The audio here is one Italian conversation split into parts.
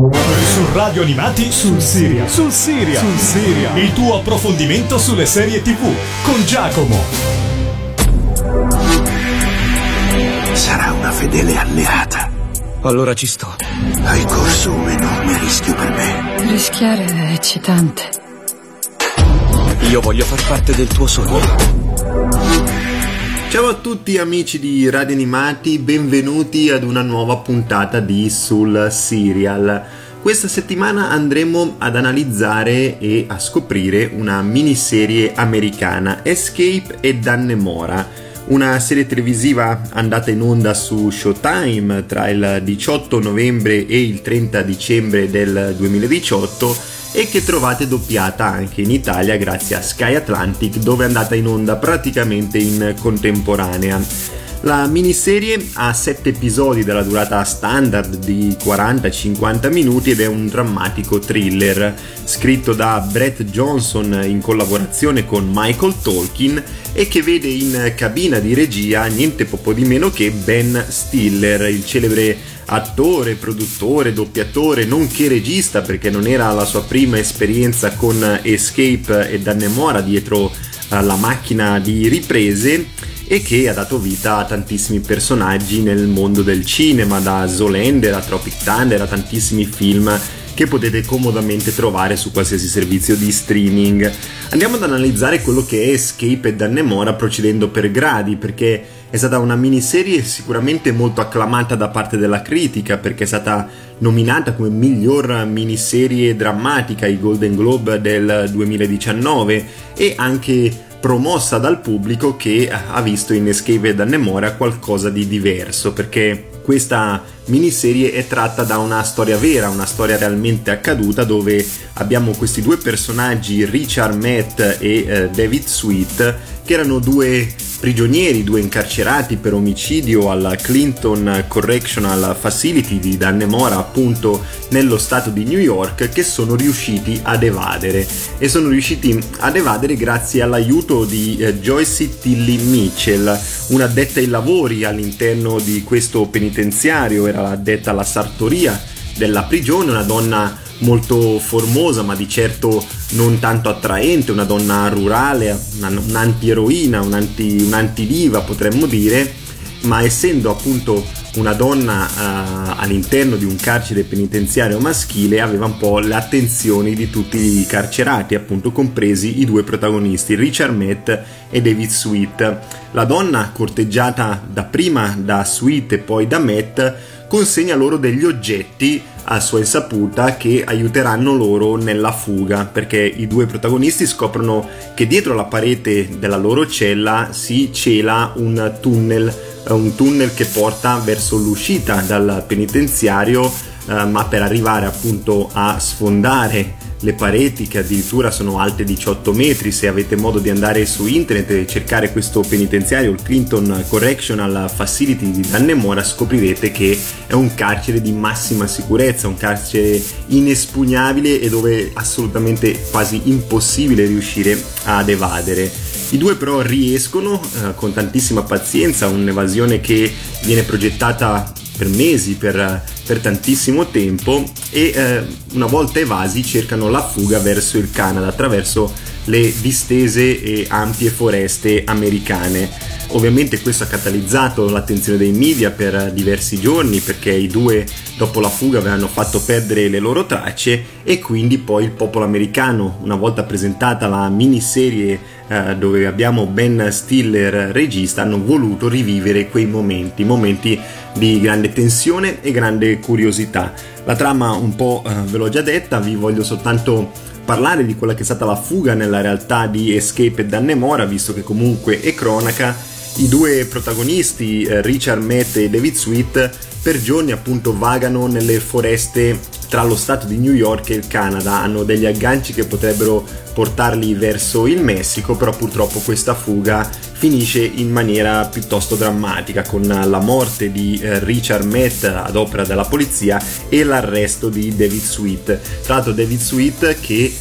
Su RadioAnimati sul Siria. Il tuo approfondimento sulle serie TV con Giacomo. Sarà una fedele alleata. Allora ci sto. Hai corso un enorme rischio per me. Rischiare è eccitante. Io voglio far parte del tuo sogno. Ciao a tutti amici di RadioAnimati, benvenuti ad una nuova puntata di Sul Serial. Questa settimana andremo ad analizzare e a scoprire una miniserie americana, Escape at Dannemora, una serie televisiva andata in onda su Showtime tra il 18 novembre e il 30 dicembre del 2018 e che trovate doppiata anche in Italia grazie a Sky Atlantic, dove è andata in onda praticamente in contemporanea. La miniserie ha 7 episodi della durata standard di 40-50 minuti ed è un drammatico thriller scritto da Brett Johnson in collaborazione con Michael Tolkin e che vede in cabina di regia niente poco di meno che Ben Stiller, il celebre attore, produttore, doppiatore, nonché regista, perché non era la sua prima esperienza con Escape at Dannemora dietro la macchina di riprese, e che ha dato vita a tantissimi personaggi nel mondo del cinema, da Zoolander a Tropic Thunder a tantissimi film che potete comodamente trovare su qualsiasi servizio di streaming. Andiamo ad analizzare quello che è Escape at Dannemora procedendo per gradi, perché è stata una miniserie sicuramente molto acclamata da parte della critica, perché è stata nominata come miglior miniserie drammatica ai Golden Globe del 2019 e anche promossa dal pubblico, che ha visto in Escape at Dannemora qualcosa di diverso, perché questa miniserie è tratta da una storia vera, una storia realmente accaduta, dove abbiamo questi due personaggi, Richard Matt e David Sweat, che erano due prigionieri, due incarcerati per omicidio alla Clinton Correctional Facility di Dannemora, appunto nello stato di New York, che sono riusciti ad evadere grazie all'aiuto di Joyce Tilly Mitchell, una addetta ai lavori all'interno di questo penitenziario, era addetta alla sartoria della prigione, una donna molto formosa ma di certo non tanto attraente, una donna rurale, un'antieroina, un'antidiva potremmo dire, ma essendo appunto una donna all'interno di un carcere penitenziario maschile aveva un po' le attenzioni di tutti i carcerati, appunto compresi i due protagonisti, Richard Matt e David Sweat. La donna, corteggiata dapprima da Sweat e poi da Matt, consegna loro degli oggetti a sua insaputa che aiuteranno loro nella fuga, perché i due protagonisti scoprono che dietro la parete della loro cella si cela un tunnel che porta verso l'uscita dal penitenziario, ma per arrivare appunto a sfondare le pareti, che addirittura sono alte 18 metri, se avete modo di andare su internet e cercare questo penitenziario, il Clinton Correctional Facility di Dannemora, scoprirete che è un carcere di massima sicurezza, un carcere inespugnabile e dove è assolutamente quasi impossibile riuscire ad evadere. I due però riescono con tantissima pazienza, un'evasione che viene progettata per mesi, per tantissimo tempo, e una volta evasi cercano la fuga verso il Canada attraverso le distese e ampie foreste americane. Ovviamente questo ha catalizzato l'attenzione dei media per diversi giorni, perché i due dopo la fuga avevano fatto perdere le loro tracce, e quindi poi il popolo americano, una volta presentata la miniserie dove abbiamo Ben Stiller regista, hanno voluto rivivere quei momenti di grande tensione e grande curiosità. La trama un po' ve l'ho già detta, vi voglio soltanto parlare di quella che è stata la fuga nella realtà di Escape at Dannemora, visto che comunque è cronaca. I due protagonisti, Richard Matt e David Sweat, per giorni appunto vagano nelle foreste tra lo stato di New York e il Canada, hanno degli agganci che potrebbero portarli verso il Messico, però purtroppo questa fuga finisce in maniera piuttosto drammatica, con la morte di Richard Matt ad opera della polizia e l'arresto di David Sweat. Tra l'altro David Sweat che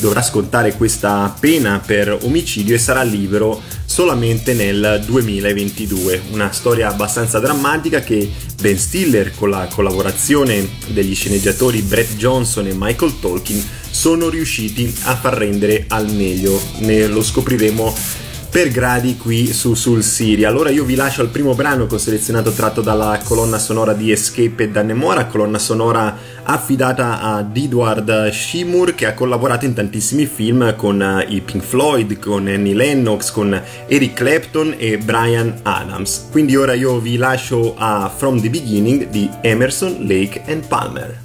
dovrà scontare questa pena per omicidio e sarà libero solamente nel 2022. Una storia abbastanza drammatica che Ben Stiller, con la collaborazione degli sceneggiatori Brett Johnson e Michael Tolkin, sono riusciti a far rendere al meglio. Ne lo scopriremo per gradi qui su Sul Siri. Allora io vi lascio al primo brano che ho selezionato, tratto dalla colonna sonora di Escape at Dannemora, colonna sonora affidata ad Edward Shearmur, che ha collaborato in tantissimi film con i Pink Floyd, con Annie Lennox, con Eric Clapton e Brian Adams. Quindi ora io vi lascio a From the Beginning di Emerson, Lake and Palmer.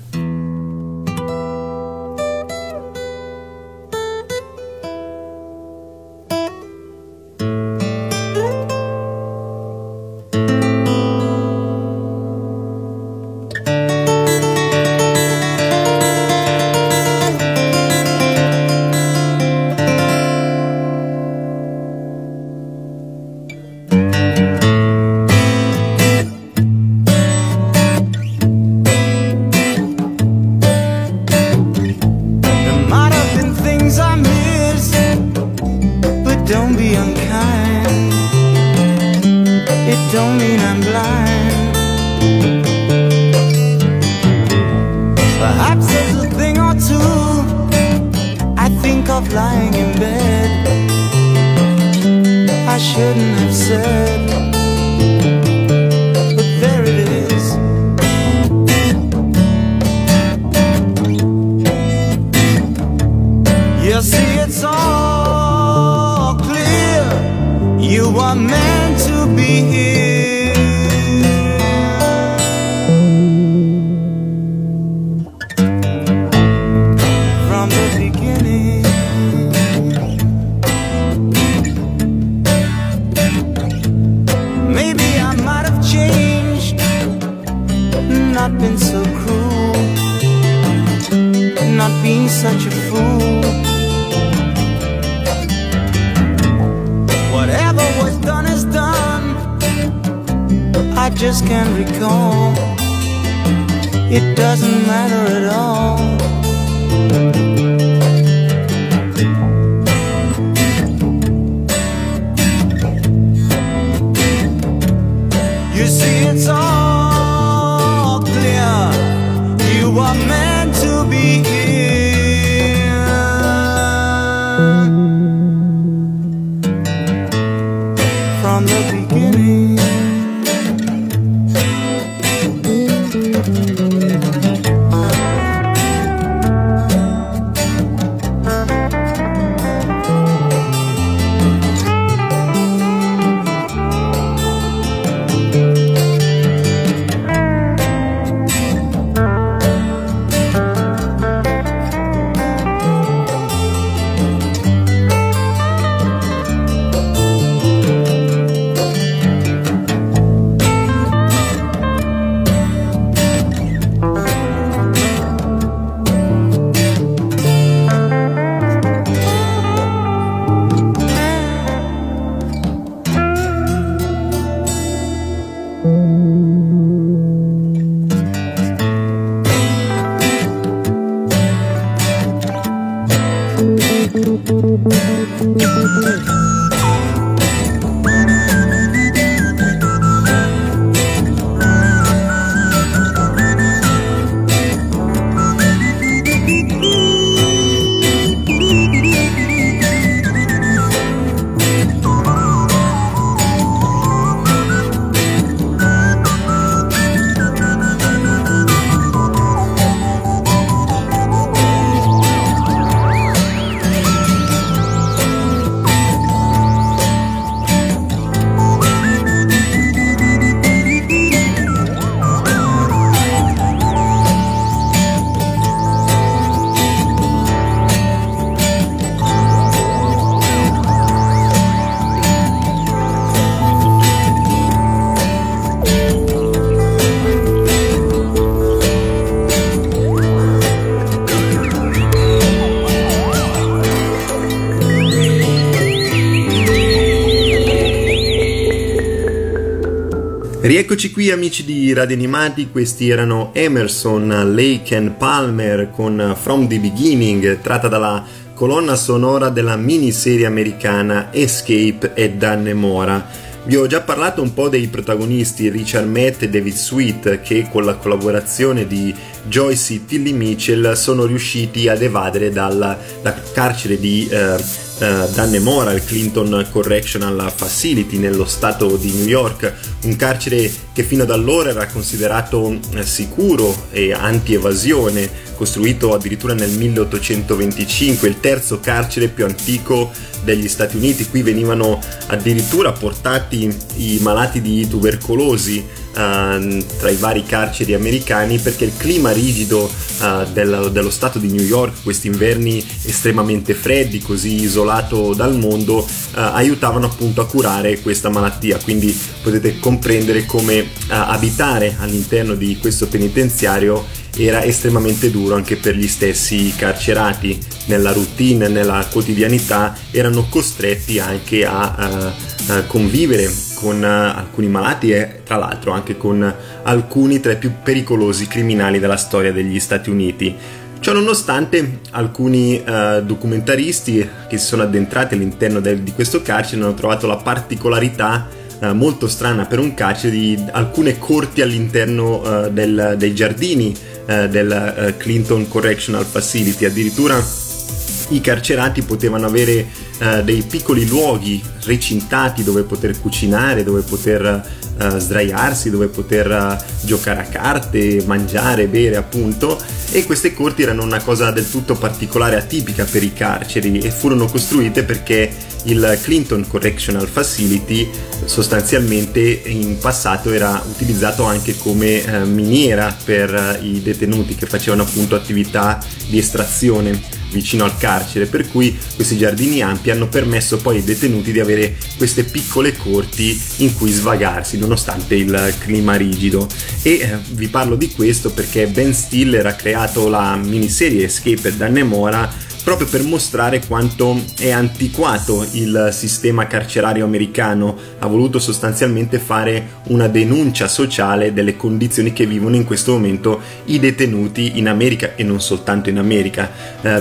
Rieccoci qui amici di RadioAnimati, questi erano Emerson, Lake and Palmer con From the Beginning, tratta dalla colonna sonora della miniserie americana Escape at Dannemora. Vi ho già parlato un po' dei protagonisti Richard Matt e David Sweat, che con la collaborazione di Joyce Tilly Mitchell sono riusciti ad evadere dalla carcere di Dannemora, il Clinton Correctional Facility nello stato di New York, un carcere che fino ad allora era considerato sicuro e anti-evasione, costruito addirittura nel 1825, il terzo carcere più antico degli Stati Uniti. Qui venivano addirittura portati i malati di tubercolosi tra i vari carceri americani, perché il clima rigido dello stato di New York, questi inverni estremamente freddi, così isolato dal mondo, aiutavano appunto a curare questa malattia. Quindi potete comprendere come abitare all'interno di questo penitenziario era estremamente duro anche per gli stessi carcerati. Nella routine, nella quotidianità erano costretti anche a convivere con alcuni malati e tra l'altro anche con alcuni tra i più pericolosi criminali della storia degli Stati Uniti. Ciò nonostante, alcuni documentaristi che si sono addentrati all'interno di questo carcere hanno trovato la particolarità molto strana per un carcere di alcune corti all'interno dei giardini del Clinton Correctional Facility. Addirittura i carcerati potevano avere dei piccoli luoghi recintati dove poter cucinare, dove poter sdraiarsi, dove poter giocare a carte, mangiare, bere appunto, e queste corti erano una cosa del tutto particolare, atipica per i carceri, e furono costruite perché il Clinton Correctional Facility sostanzialmente in passato era utilizzato anche come miniera per i detenuti che facevano appunto attività di estrazione vicino al carcere, per cui questi giardini ampi hanno permesso poi ai detenuti di avere queste piccole corti in cui svagarsi nonostante il clima rigido. E vi parlo di questo perché Ben Stiller ha creato la miniserie Escape at Dannemora proprio per mostrare quanto è antiquato il sistema carcerario americano. Ha voluto sostanzialmente fare una denuncia sociale delle condizioni che vivono in questo momento i detenuti in America e non soltanto in America.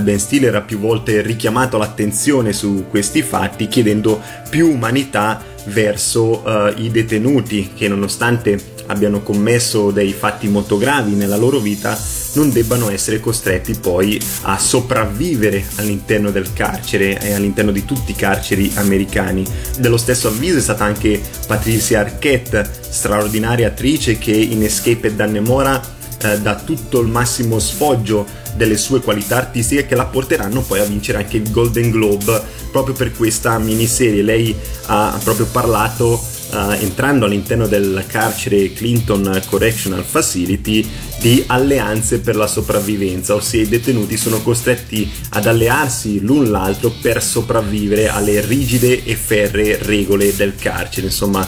Ben Stiller ha più volte richiamato l'attenzione su questi fatti, chiedendo più umanità verso i detenuti che, nonostante abbiano commesso dei fatti molto gravi nella loro vita, non debbano essere costretti poi a sopravvivere all'interno del carcere e all'interno di tutti i carceri americani. Dello stesso avviso è stata anche Patricia Arquette, straordinaria attrice che in Escape at Dannemora dà tutto il massimo sfoggio delle sue qualità artistiche, che la porteranno poi a vincere anche il Golden Globe proprio per questa miniserie. Lei ha proprio parlato, entrando all'interno del carcere Clinton Correctional Facility, di alleanze per la sopravvivenza, ossia i detenuti sono costretti ad allearsi l'un l'altro per sopravvivere alle rigide e ferree regole del carcere. Insomma,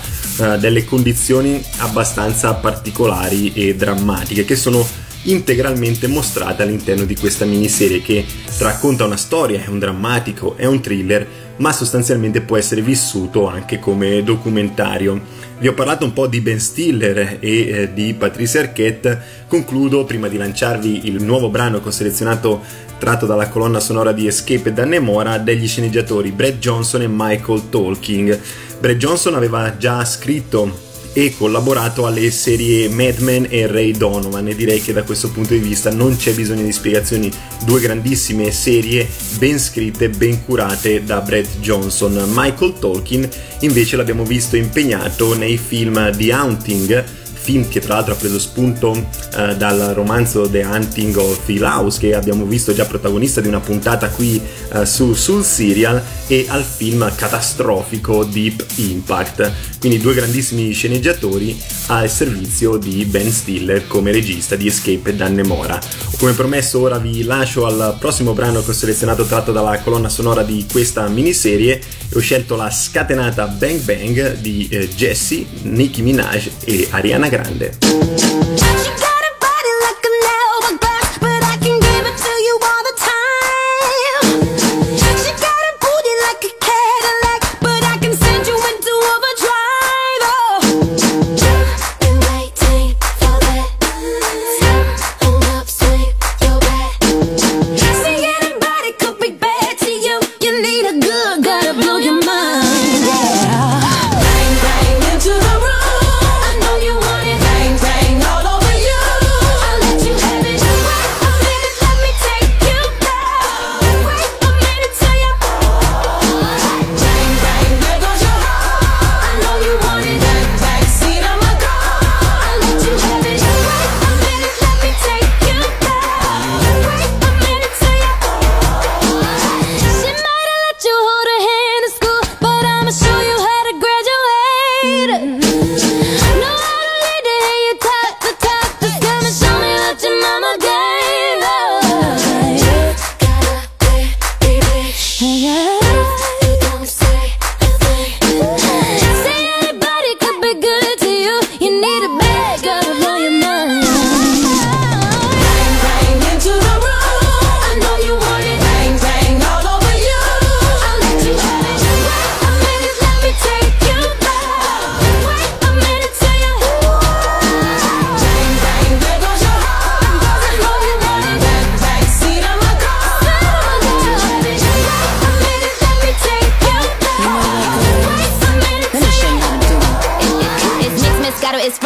delle condizioni abbastanza particolari e drammatiche che sono integralmente mostrate all'interno di questa miniserie, che racconta una storia, è un drammatico, è un thriller, ma sostanzialmente può essere vissuto anche come documentario. Vi ho parlato un po' di Ben Stiller e di Patricia Arquette. Concludo, prima di lanciarvi il nuovo brano che ho selezionato tratto dalla colonna sonora di Escape at Dannemora, degli sceneggiatori Brett Johnson e Michael Tolkin. Brett Johnson aveva già scritto e collaborato alle serie Mad Men e Ray Donovan, e direi che da questo punto di vista non c'è bisogno di spiegazioni, due grandissime serie ben scritte, ben curate da Brett Johnson. Michael Tolkin invece l'abbiamo visto impegnato nei film The Haunting, film che tra l'altro ha preso spunto dal romanzo The Haunting of Hill House, che abbiamo visto già protagonista di una puntata qui sul serial, e al film catastrofico Deep Impact. Quindi due grandissimi sceneggiatori al servizio di Ben Stiller come regista di Escape at Dannemora. Come promesso, ora vi lascio al prossimo brano che ho selezionato tratto dalla colonna sonora di questa miniserie, e ho scelto la scatenata Bang Bang di Jessie, Nicki Minaj e Ariana Grande.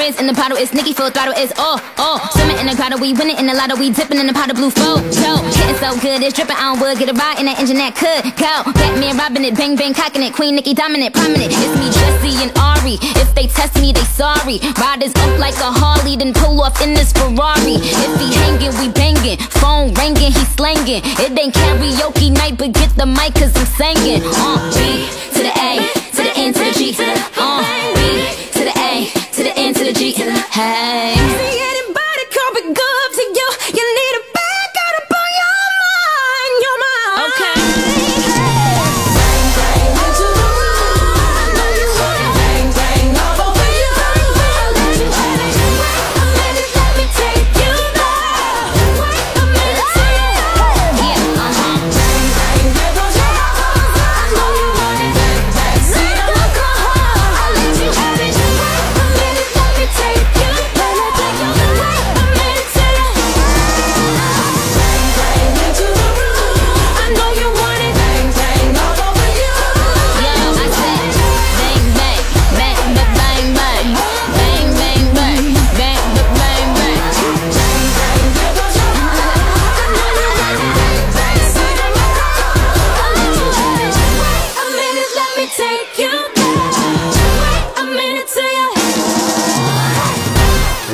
Twins in the bottle, it's Nikki full throttle, it's oh. Swimming in the grotto, we winning in the lotto, we dipping in the pot of blue flow. Show, getting so good, it's dripping on wood. Get a ride in that engine that could go. Batman robbing it, bang bang cocking it, Queen Nikki dominant, prominent. It's me, Jesse and Ari. If they test me, they sorry. Riders up like a Harley, then pull off in this Ferrari. If he hanging, we banging. Phone ringing, he slanging. It ain't karaoke night, but get the mic 'cause I'm singing. G to the A, to the N to the G. B to the A, to the N to the G. Hey.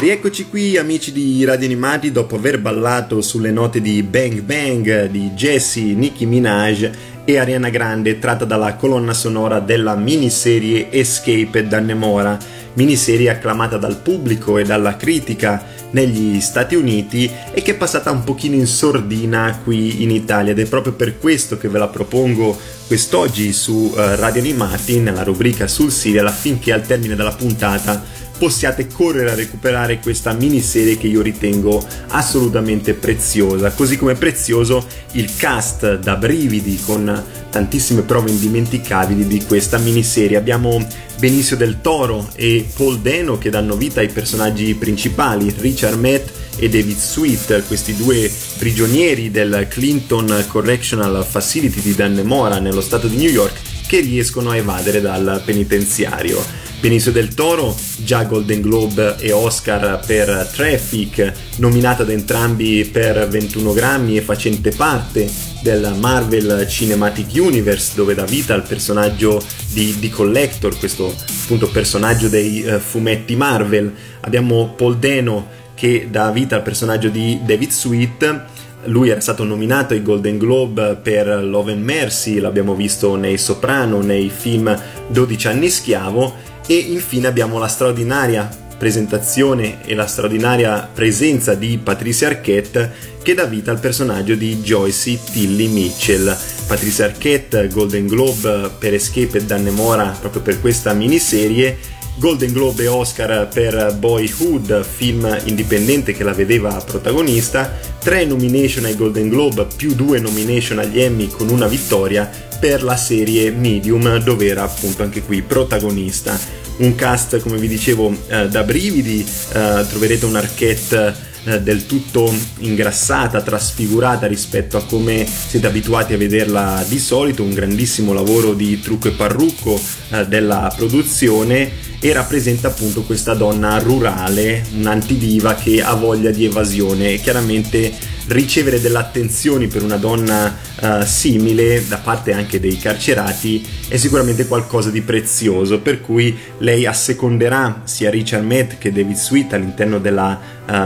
Eccoci qui amici di RadioAnimati, dopo aver ballato sulle note di Bang Bang di Jessie, Nicki Minaj e Ariana Grande, tratta dalla colonna sonora della miniserie Escape at Dannemora, miniserie acclamata dal pubblico e dalla critica negli Stati Uniti e che è passata un pochino in sordina qui in Italia, ed è proprio per questo che ve la propongo quest'oggi su RadioAnimati nella rubrica sul serial, affinché al termine della puntata possiate correre a recuperare questa miniserie che io ritengo assolutamente preziosa, così come prezioso il cast da brividi con tantissime prove indimenticabili di questa miniserie. Abbiamo Benicio del Toro e Paul Dano che danno vita ai personaggi principali, Richard Matt e David Sweat, questi due prigionieri del Clinton Correctional Facility di Dannemora nello stato di New York che riescono a evadere dal penitenziario. Benicio del Toro, già Golden Globe e Oscar per Traffic, nominato ad entrambi per 21 Grammy e facente parte del Marvel Cinematic Universe, dove dà vita al personaggio di The Collector, questo appunto personaggio dei fumetti Marvel. Abbiamo Paul Dano che dà vita al personaggio di David Sweat. Lui era stato nominato ai Golden Globe per Love and Mercy, l'abbiamo visto nei Soprano, nei film 12 anni schiavo. E infine abbiamo la straordinaria presentazione e la straordinaria presenza di Patricia Arquette che dà vita al personaggio di Joyce Tilly Mitchell. Patricia Arquette, Golden Globe per Escape at Dannemora proprio per questa miniserie, Golden Globe e Oscar per Boyhood, film indipendente che la vedeva protagonista, 3 nomination ai Golden Globe più 2 nomination agli Emmy con una vittoria per la serie Medium, dove era appunto anche qui protagonista. Un cast, come vi dicevo, da brividi, troverete un'Arquette del tutto ingrassata, trasfigurata rispetto a come siete abituati a vederla di solito, un grandissimo lavoro di trucco e parrucco della produzione, e rappresenta appunto questa donna rurale, un'antidiva che ha voglia di evasione, e chiaramente ricevere delle attenzioni per una donna simile da parte anche dei carcerati è sicuramente qualcosa di prezioso, per cui lei asseconderà sia Richard Matt che David Sweat all'interno della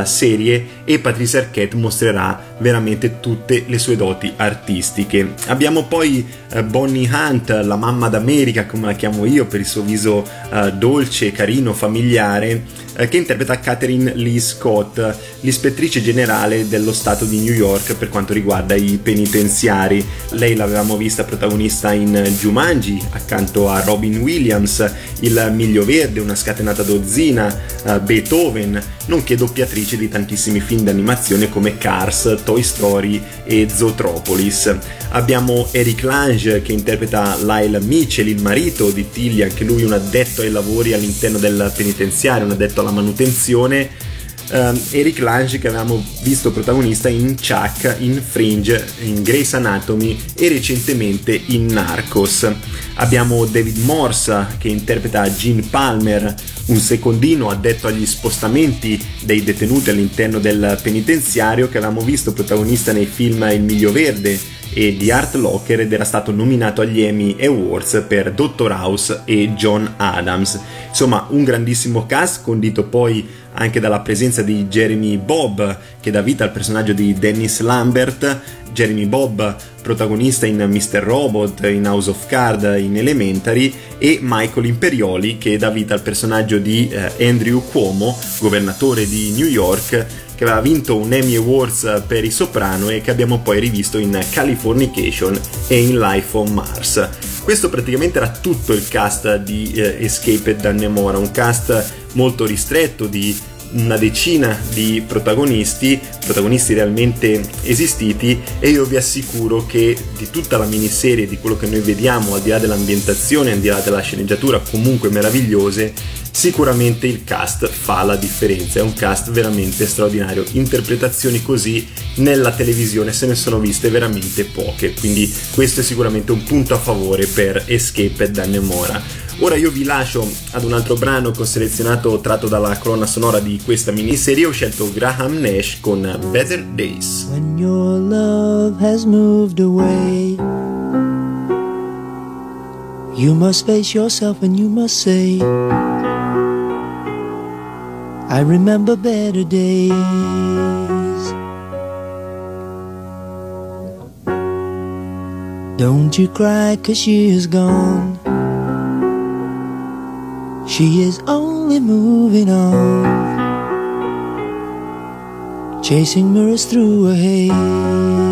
serie, e Patricia Arquette mostrerà veramente tutte le sue doti artistiche. Abbiamo poi Bonnie Hunt, la mamma d'America come la chiamo io per il suo viso dolce, carino, familiare, che interpreta Catherine Lee Scott, l'ispettrice generale dello stato di New York per quanto riguarda i penitenziari. Lei l'avevamo vista protagonista in Jumanji accanto a Robin Williams, Il miglio verde, Una scatenata dozzina, Beethoven, nonché doppiatrice di tantissimi film d'animazione come Cars, Toy Story e Zootropolis. Abbiamo Eric Lange che interpreta Lyle Mitchell, il marito di Tilly, anche lui un addetto ai lavori all'interno del penitenziario, un addetto alla manutenzione. Eric Lange che avevamo visto protagonista in Chuck, in Fringe, in Grey's Anatomy e recentemente in Narcos. Abbiamo David Morse che interpreta Gene Palmer, un secondino addetto agli spostamenti dei detenuti all'interno del penitenziario, che avevamo visto protagonista nei film Il miglio verde e The Art Locker, ed era stato nominato agli Emmy Awards per Dr. House e John Adams. Insomma, un grandissimo cast, condito poi anche dalla presenza di Jeremy Bob, che dà vita al personaggio di Dennis Lambert. Jeremy Bob, protagonista in Mr. Robot, in House of Cards, in Elementary, e Michael Imperioli, che dà vita al personaggio di Andrew Cuomo, governatore di New York, che aveva vinto un Emmy Awards per I Soprano e che abbiamo poi rivisto in Californication e in Life on Mars. Questo praticamente era tutto il cast di Escape at Dannemora, un cast molto ristretto di una decina di protagonisti realmente esistiti, e io vi assicuro che di tutta la miniserie, di quello che noi vediamo, al di là dell'ambientazione, al di là della sceneggiatura comunque meravigliose, sicuramente il cast fa la differenza. È un cast veramente straordinario. Interpretazioni così nella televisione se ne sono viste veramente poche, quindi questo è sicuramente un punto a favore per Escape at Dannemora. Ora io vi lascio ad un altro brano che ho selezionato tratto dalla colonna sonora di questa miniserie. Ho scelto Graham Nash con Better Days. When your love has moved away, you must face yourself and you must say, I remember better days. Don't you cry 'cause she is gone, she is only moving on, chasing mirrors through a haze.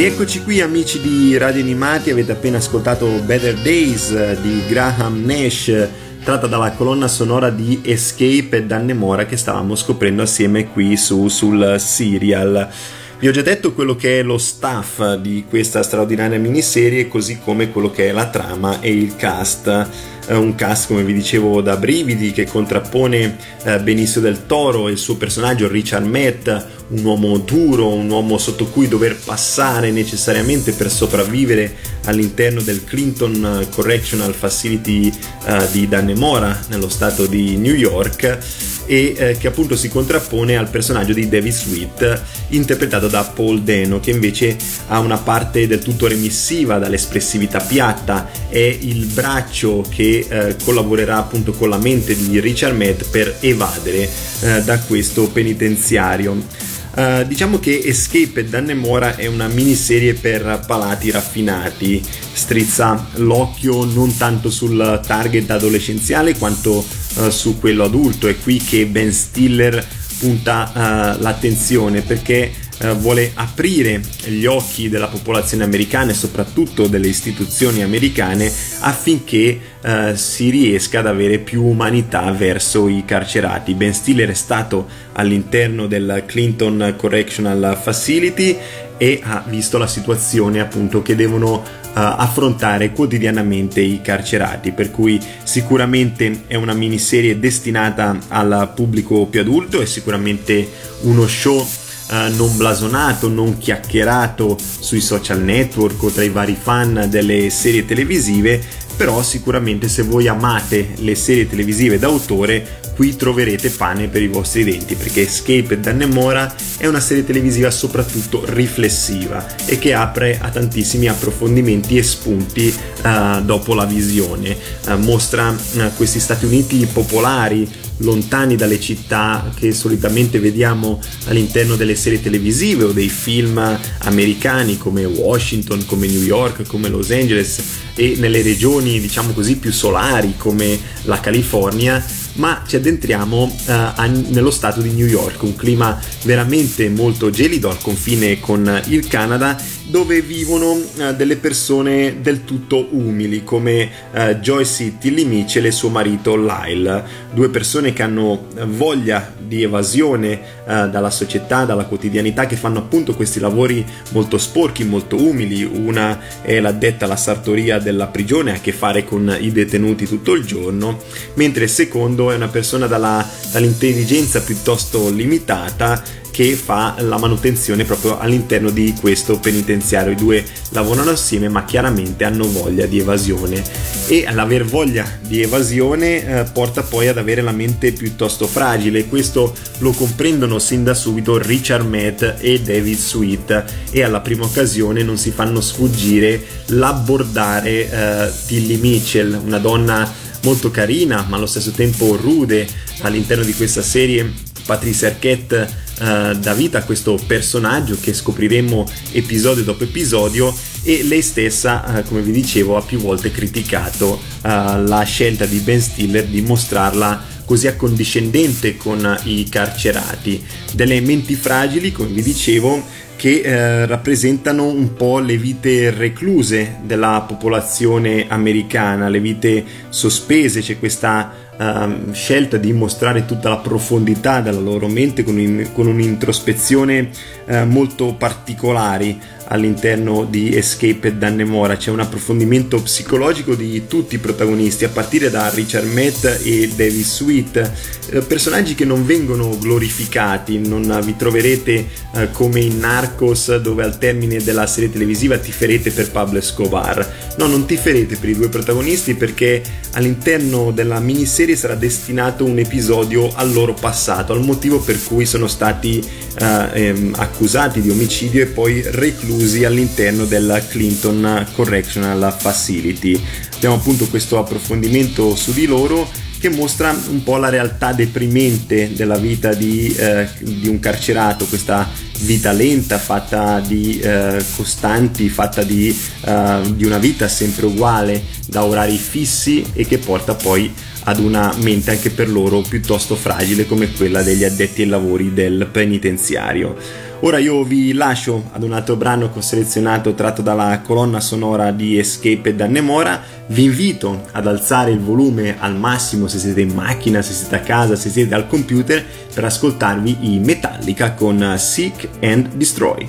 Rieccoci qui amici di RadioAnimati, avete appena ascoltato Better Days di Graham Nash, tratta dalla colonna sonora di Escape at Dannemora che stavamo scoprendo assieme qui sul serial. Vi ho già detto quello che è lo staff di questa straordinaria miniserie, così come quello che è la trama e il cast. Un cast, come vi dicevo, da brividi, che contrappone Benicio del Toro e il suo personaggio Richard Matt, un uomo duro, un uomo sotto cui dover passare necessariamente per sopravvivere all'interno del Clinton Correctional Facility di Dannemora, nello stato di New York, e che appunto si contrappone al personaggio di David Sweat, interpretato da Paul Dano, che invece ha una parte del tutto remissiva, dall'espressività piatta, è il braccio che collaborerà appunto con la mente di Richard Matt per evadere da questo penitenziario. Diciamo che Escape at Dannemora è una miniserie per palati raffinati, strizza l'occhio non tanto sul target adolescenziale quanto su quello adulto. È qui che Ben Stiller punta l'attenzione, perché vuole aprire gli occhi della popolazione americana e soprattutto delle istituzioni americane affinché si riesca ad avere più umanità verso i carcerati. Ben Stiller è stato all'interno del Clinton Correctional Facility e ha visto la situazione appunto che devono affrontare quotidianamente i carcerati, per cui sicuramente è una miniserie destinata al pubblico più adulto, è sicuramente uno show non blasonato, non chiacchierato sui social network o tra i vari fan delle serie televisive, però sicuramente se voi amate le serie televisive d'autore qui troverete pane per i vostri denti, perché Escape at Dannemora è una serie televisiva soprattutto riflessiva e che apre a tantissimi approfondimenti e spunti dopo la visione. Mostra questi Stati Uniti popolari, lontani dalle città che solitamente vediamo all'interno delle serie televisive o dei film americani, come Washington, come New York, come Los Angeles, e nelle regioni diciamo così più solari come la California, ma ci addentriamo nello stato di New York, un clima veramente molto gelido al confine con il Canada, dove vivono delle persone del tutto umili come Joyce Tilly Mitchell e suo marito Lyle, due persone che hanno voglia di evasione dalla società, dalla quotidianità, che fanno appunto questi lavori molto sporchi, molto umili. Una è l'addetta alla sartoria della prigione, ha a che fare con i detenuti tutto il giorno, mentre il secondo è una persona dall'intelligenza piuttosto limitata che fa la manutenzione proprio all'interno di questo penitenziario. I due lavorano assieme ma chiaramente hanno voglia di evasione, e l'aver voglia di evasione porta poi ad avere la mente piuttosto fragile. Questo lo comprendono sin da subito Richard Matt e David Sweat, e alla prima occasione non si fanno sfuggire l'abbordare Tilly Mitchell, una donna molto carina ma allo stesso tempo rude. All'interno di questa serie Patricia Arquette dà vita a questo personaggio che scopriremo episodio dopo episodio, e lei stessa, come vi dicevo, ha più volte criticato la scelta di Ben Stiller di mostrarla così accondiscendente con i carcerati. Delle menti fragili, come vi dicevo, che rappresentano un po' le vite recluse della popolazione americana, le vite sospese. C'è questa scelta di mostrare tutta la profondità della loro mente con un'introspezione molto particolari. All'interno di Escape at Dannemora c'è un approfondimento psicologico di tutti i protagonisti, a partire da Richard Matt e David Sweat, personaggi che non vengono glorificati. Non vi troverete come in Narcos, dove al termine della serie televisiva tiferete per Pablo Escobar. No, non tiferete per i due protagonisti, perché all'interno della miniserie sarà destinato un episodio al loro passato, al motivo per cui sono stati accusati di omicidio e poi reclusi all'interno della Clinton Correctional Facility. Abbiamo appunto questo approfondimento su di loro che mostra un po' la realtà deprimente della vita di un carcerato, questa vita lenta, fatta di costanti, fatta di una vita sempre uguale, da orari fissi, e che porta poi ad una mente anche per loro piuttosto fragile come quella degli addetti ai lavori del penitenziario. Ora io vi lascio ad un altro brano che ho selezionato tratto dalla colonna sonora di Escape at Dannemora. Vi invito ad alzare il volume al massimo se siete in macchina, se siete a casa, se siete al computer, per ascoltarvi i Metallica con Seek and Destroy.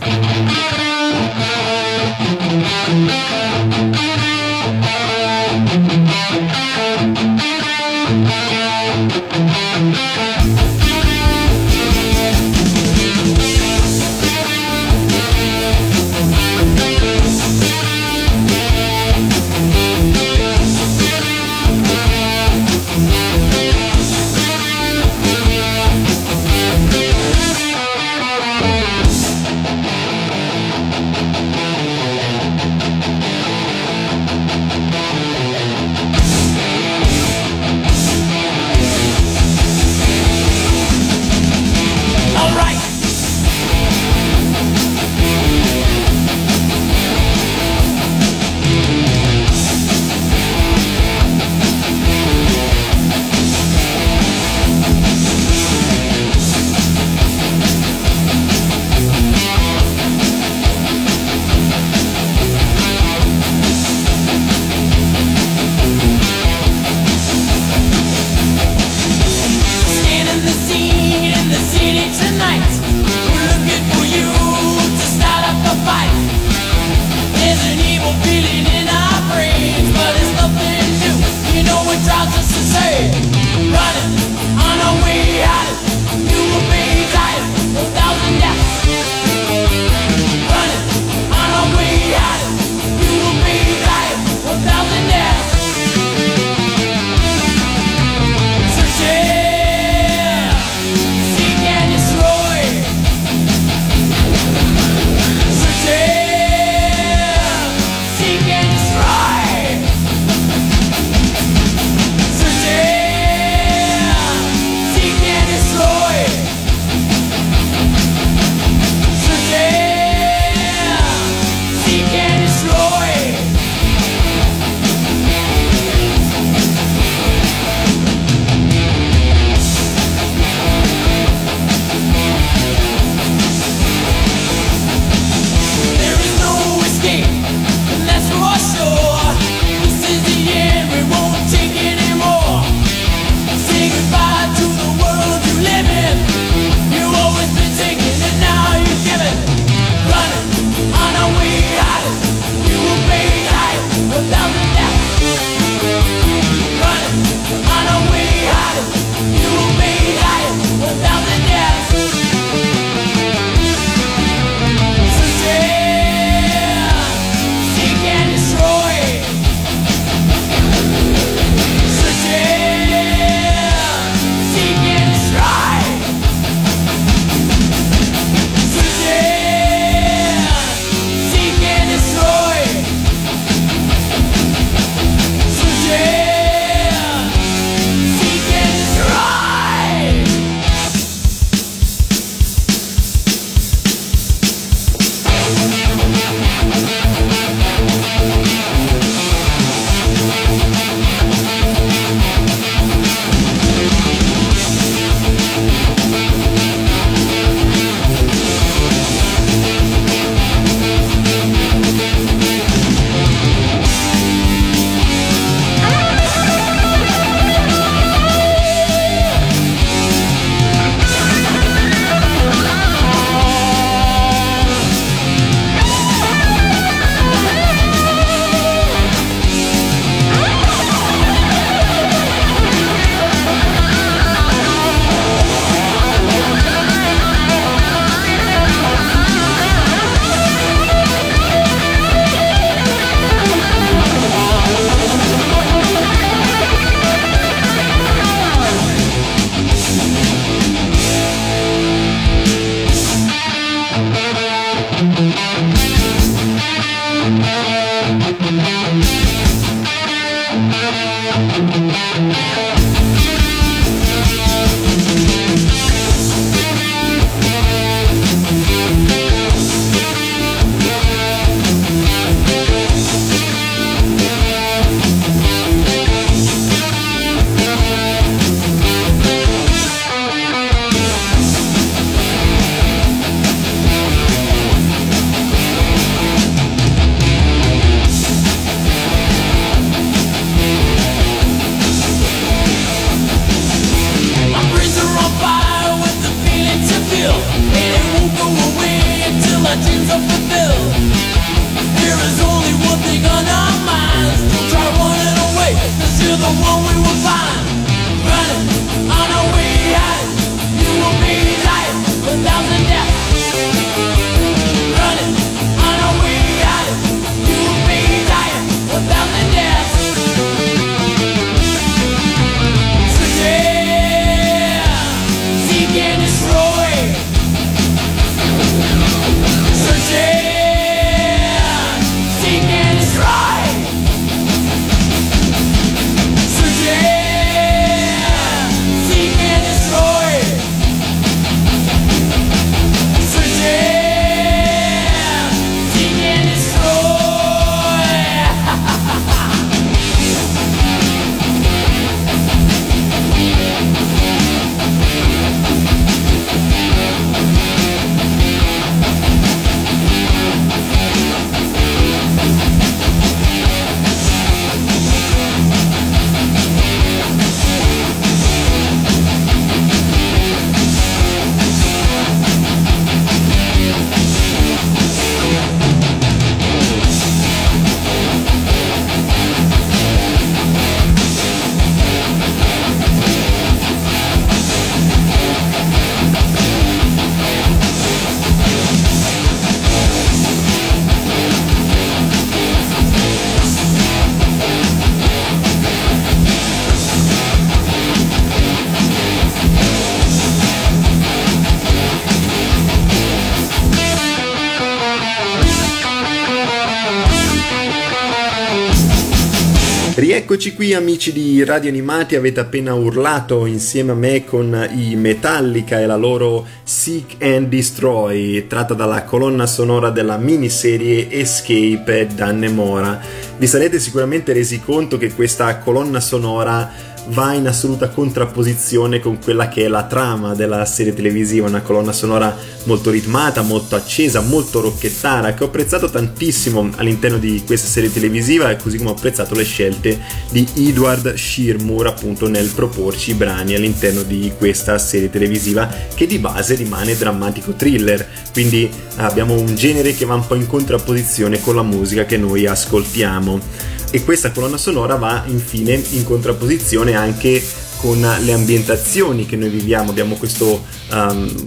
Rieccoci qui amici di Radio Animati, avete appena urlato insieme a me con i Metallica e la loro Seek and Destroy, tratta dalla colonna sonora della miniserie Escape at Dannemora. Vi sarete sicuramente resi conto che questa colonna sonora va in assoluta contrapposizione con quella che è la trama della serie televisiva, una colonna sonora molto ritmata, molto accesa, molto rocchettara, che ho apprezzato tantissimo all'interno di questa serie televisiva, così come ho apprezzato le scelte di Edward Shearmur appunto nel proporci i brani all'interno di questa serie televisiva, che di base rimane drammatico thriller, quindi abbiamo un genere che va un po' in contrapposizione con la musica che noi ascoltiamo. E questa colonna sonora va infine in contrapposizione anche con le ambientazioni che noi viviamo. Abbiamo questo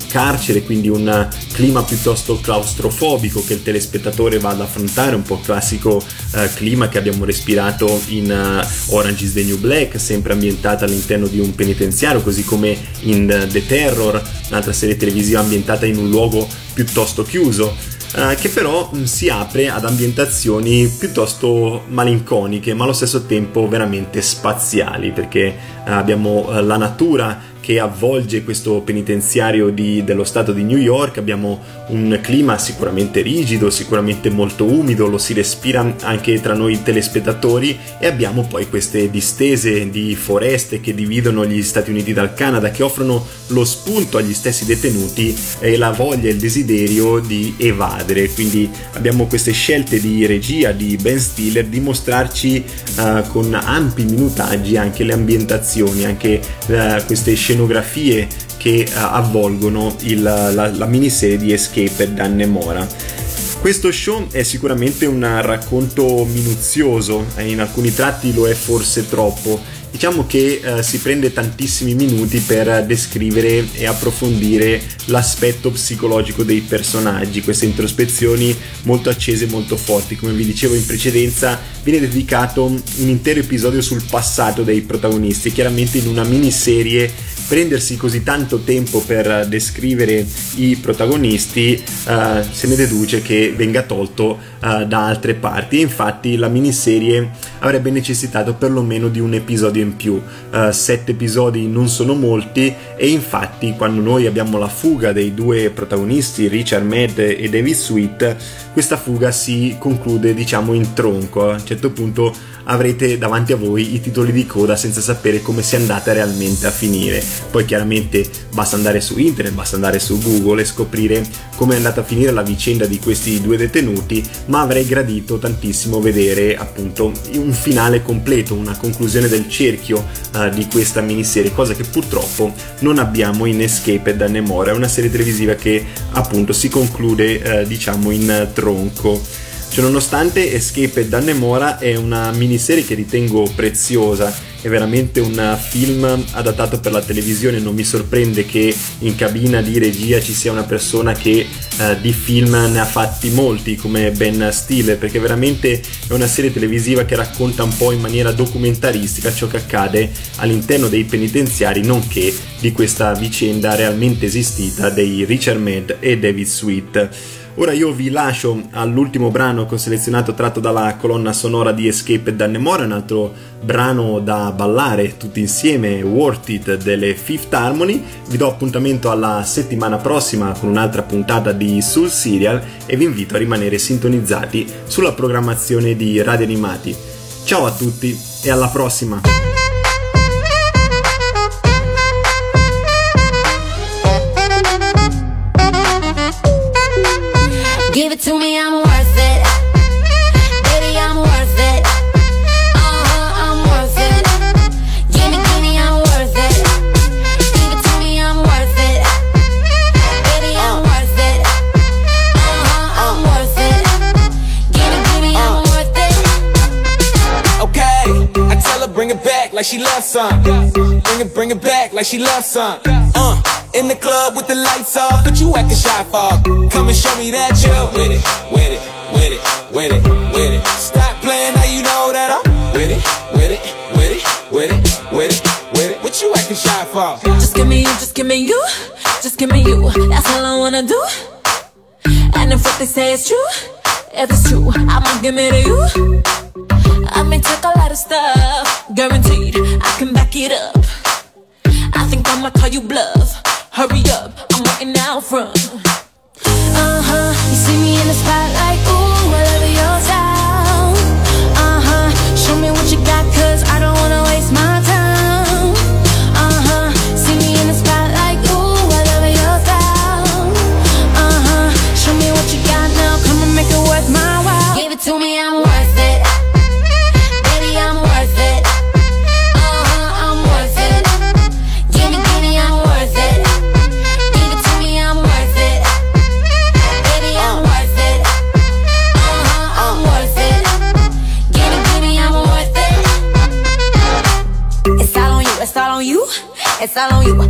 carcere, quindi un clima piuttosto claustrofobico che il telespettatore va ad affrontare, un po' classico clima che abbiamo respirato in Orange is the New Black, sempre ambientata all'interno di un penitenziario, così come in The Terror, un'altra serie televisiva ambientata in un luogo piuttosto chiuso, che però si apre ad ambientazioni piuttosto malinconiche, ma allo stesso tempo veramente spaziali, perché abbiamo la natura che avvolge questo penitenziario dello stato di New York, abbiamo un clima sicuramente rigido, sicuramente molto umido, lo si respira anche tra noi telespettatori, e abbiamo poi queste distese di foreste che dividono gli Stati Uniti dal Canada, che offrono lo spunto agli stessi detenuti e la voglia e il desiderio di evadere. Quindi abbiamo queste scelte di regia di Ben Stiller di mostrarci con ampi minutaggi anche le ambientazioni, anche queste scenografie che avvolgono la miniserie di Escape at Dannemora. Questo show è sicuramente un racconto minuzioso, in alcuni tratti lo è forse troppo. Diciamo che si prende tantissimi minuti per descrivere e approfondire l'aspetto psicologico dei personaggi, queste introspezioni molto accese e molto forti. Come vi dicevo in precedenza, viene dedicato un intero episodio sul passato dei protagonisti. Chiaramente in una miniserie prendersi così tanto tempo per descrivere i protagonisti se ne deduce che venga tolto da altre parti, e infatti la miniserie avrebbe necessitato perlomeno di un episodio in più. 7 episodi non sono molti, e infatti quando noi abbiamo la fuga dei due protagonisti, Richard Matt e David Sweat, questa fuga si conclude diciamo in tronco. A un certo punto avrete davanti a voi i titoli di coda senza sapere come sia andata realmente a finire. Poi chiaramente basta andare su internet, basta andare su Google e scoprire come è andata a finire la vicenda di questi due detenuti, ma avrei gradito tantissimo vedere appunto un finale completo, una conclusione del cerchio di questa miniserie, cosa che purtroppo non abbiamo in Escape at Dannemora. È una serie televisiva che appunto si conclude diciamo in tronco. Ciononostante, Escape at Dannemora è una miniserie che ritengo preziosa, è veramente un film adattato per la televisione. Non mi sorprende che in cabina di regia ci sia una persona che di film ne ha fatti molti, come Ben Stiller, perché veramente è una serie televisiva che racconta un po' in maniera documentaristica ciò che accade all'interno dei penitenziari, nonché di questa vicenda realmente esistita dei Richard Matt e David Sweat. Ora io vi lascio all'ultimo brano che ho selezionato tratto dalla colonna sonora di Escape at Dannemora, un altro brano da ballare tutti insieme, Worth It delle Fifth Harmony. Vi do appuntamento alla settimana prossima con un'altra puntata di Sul Serial, e vi invito a rimanere sintonizzati sulla programmazione di Radio Animati. Ciao a tutti e alla prossima! Give it to me, I'm worth it. Baby, I'm worth it. I'm worth it. Give me, I'm worth it. Give it to me, I'm worth it. Baby, I'm worth it. I'm worth it. Give me, I'm worth it. Okay, I tell her bring it back like she loves some. Bring it back like she loves some. In the club with the lights off, but you actin' shy for. Come and show me that you're with it, with it, with it, with it, with it. Stop playing, now you know that I'm with it, with it, with it, with it, with it, with it. What you actin' shy for? Just give me you, just give me you, just give me you. That's all I wanna do. And if what they say is true, if it's true, I'ma give it to you. I may talk a lot of stuff, guaranteed I can back it up. I think I'ma call you bluff. Hurry up, I'm waiting out front. You see me in the spotlight, ooh, I love your style. Show me what you got, 'cause I don't wanna waste my time. To me, I'm worth it. Baby, I'm worth it. I'm worth it. Give me, I'm worth it. Give it to me, I'm worth it. Baby, I'm worth it. I'm worth it. Give me, I'm worth it. It's all on you, it's all on you, it's all on you.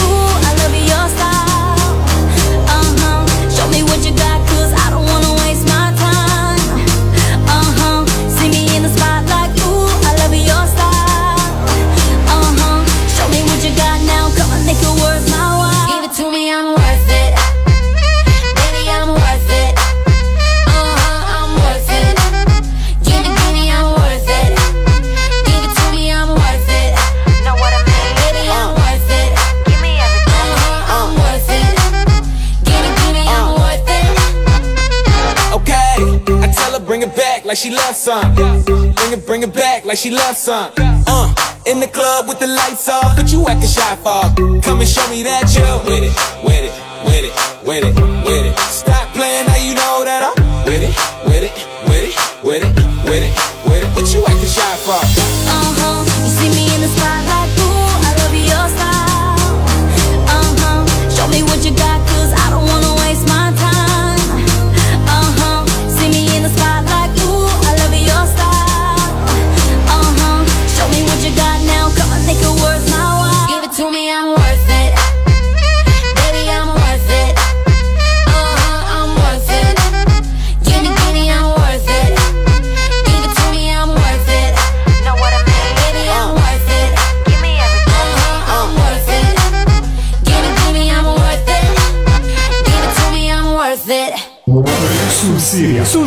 ooh, I love your style. Show me what you got, 'cause I don't wanna waste my time. See me in the spotlight, ooh, I love your style. Show me what you got now, come on, make it worth my while. Give it to me, I'm worth it. Like she loves some. Bring it back like she loves some. In the club with the lights off, but you actin' shy for. Come and show me that you're with it, with it, with it, with it, with it. Stop playing, now you know that I'm with it, with it, with it, with it, with it, with it. What you actin' shy for? You see me in the spotlight, ooh, I love your style. Show me what you got, 'cause I don't wanna waste my time. See me in the spotlight. Make it worth my while. Give it to me, I'm worth it. Baby, I'm worth it. I'm worth it. Give me, I'm worth it. Give it to me, I'm worth it. Know what I mean? Baby, I'm worth it. Give me everything. I'm worth it. Give me, I'm worth it. Give it to me, I'm worth it. Sul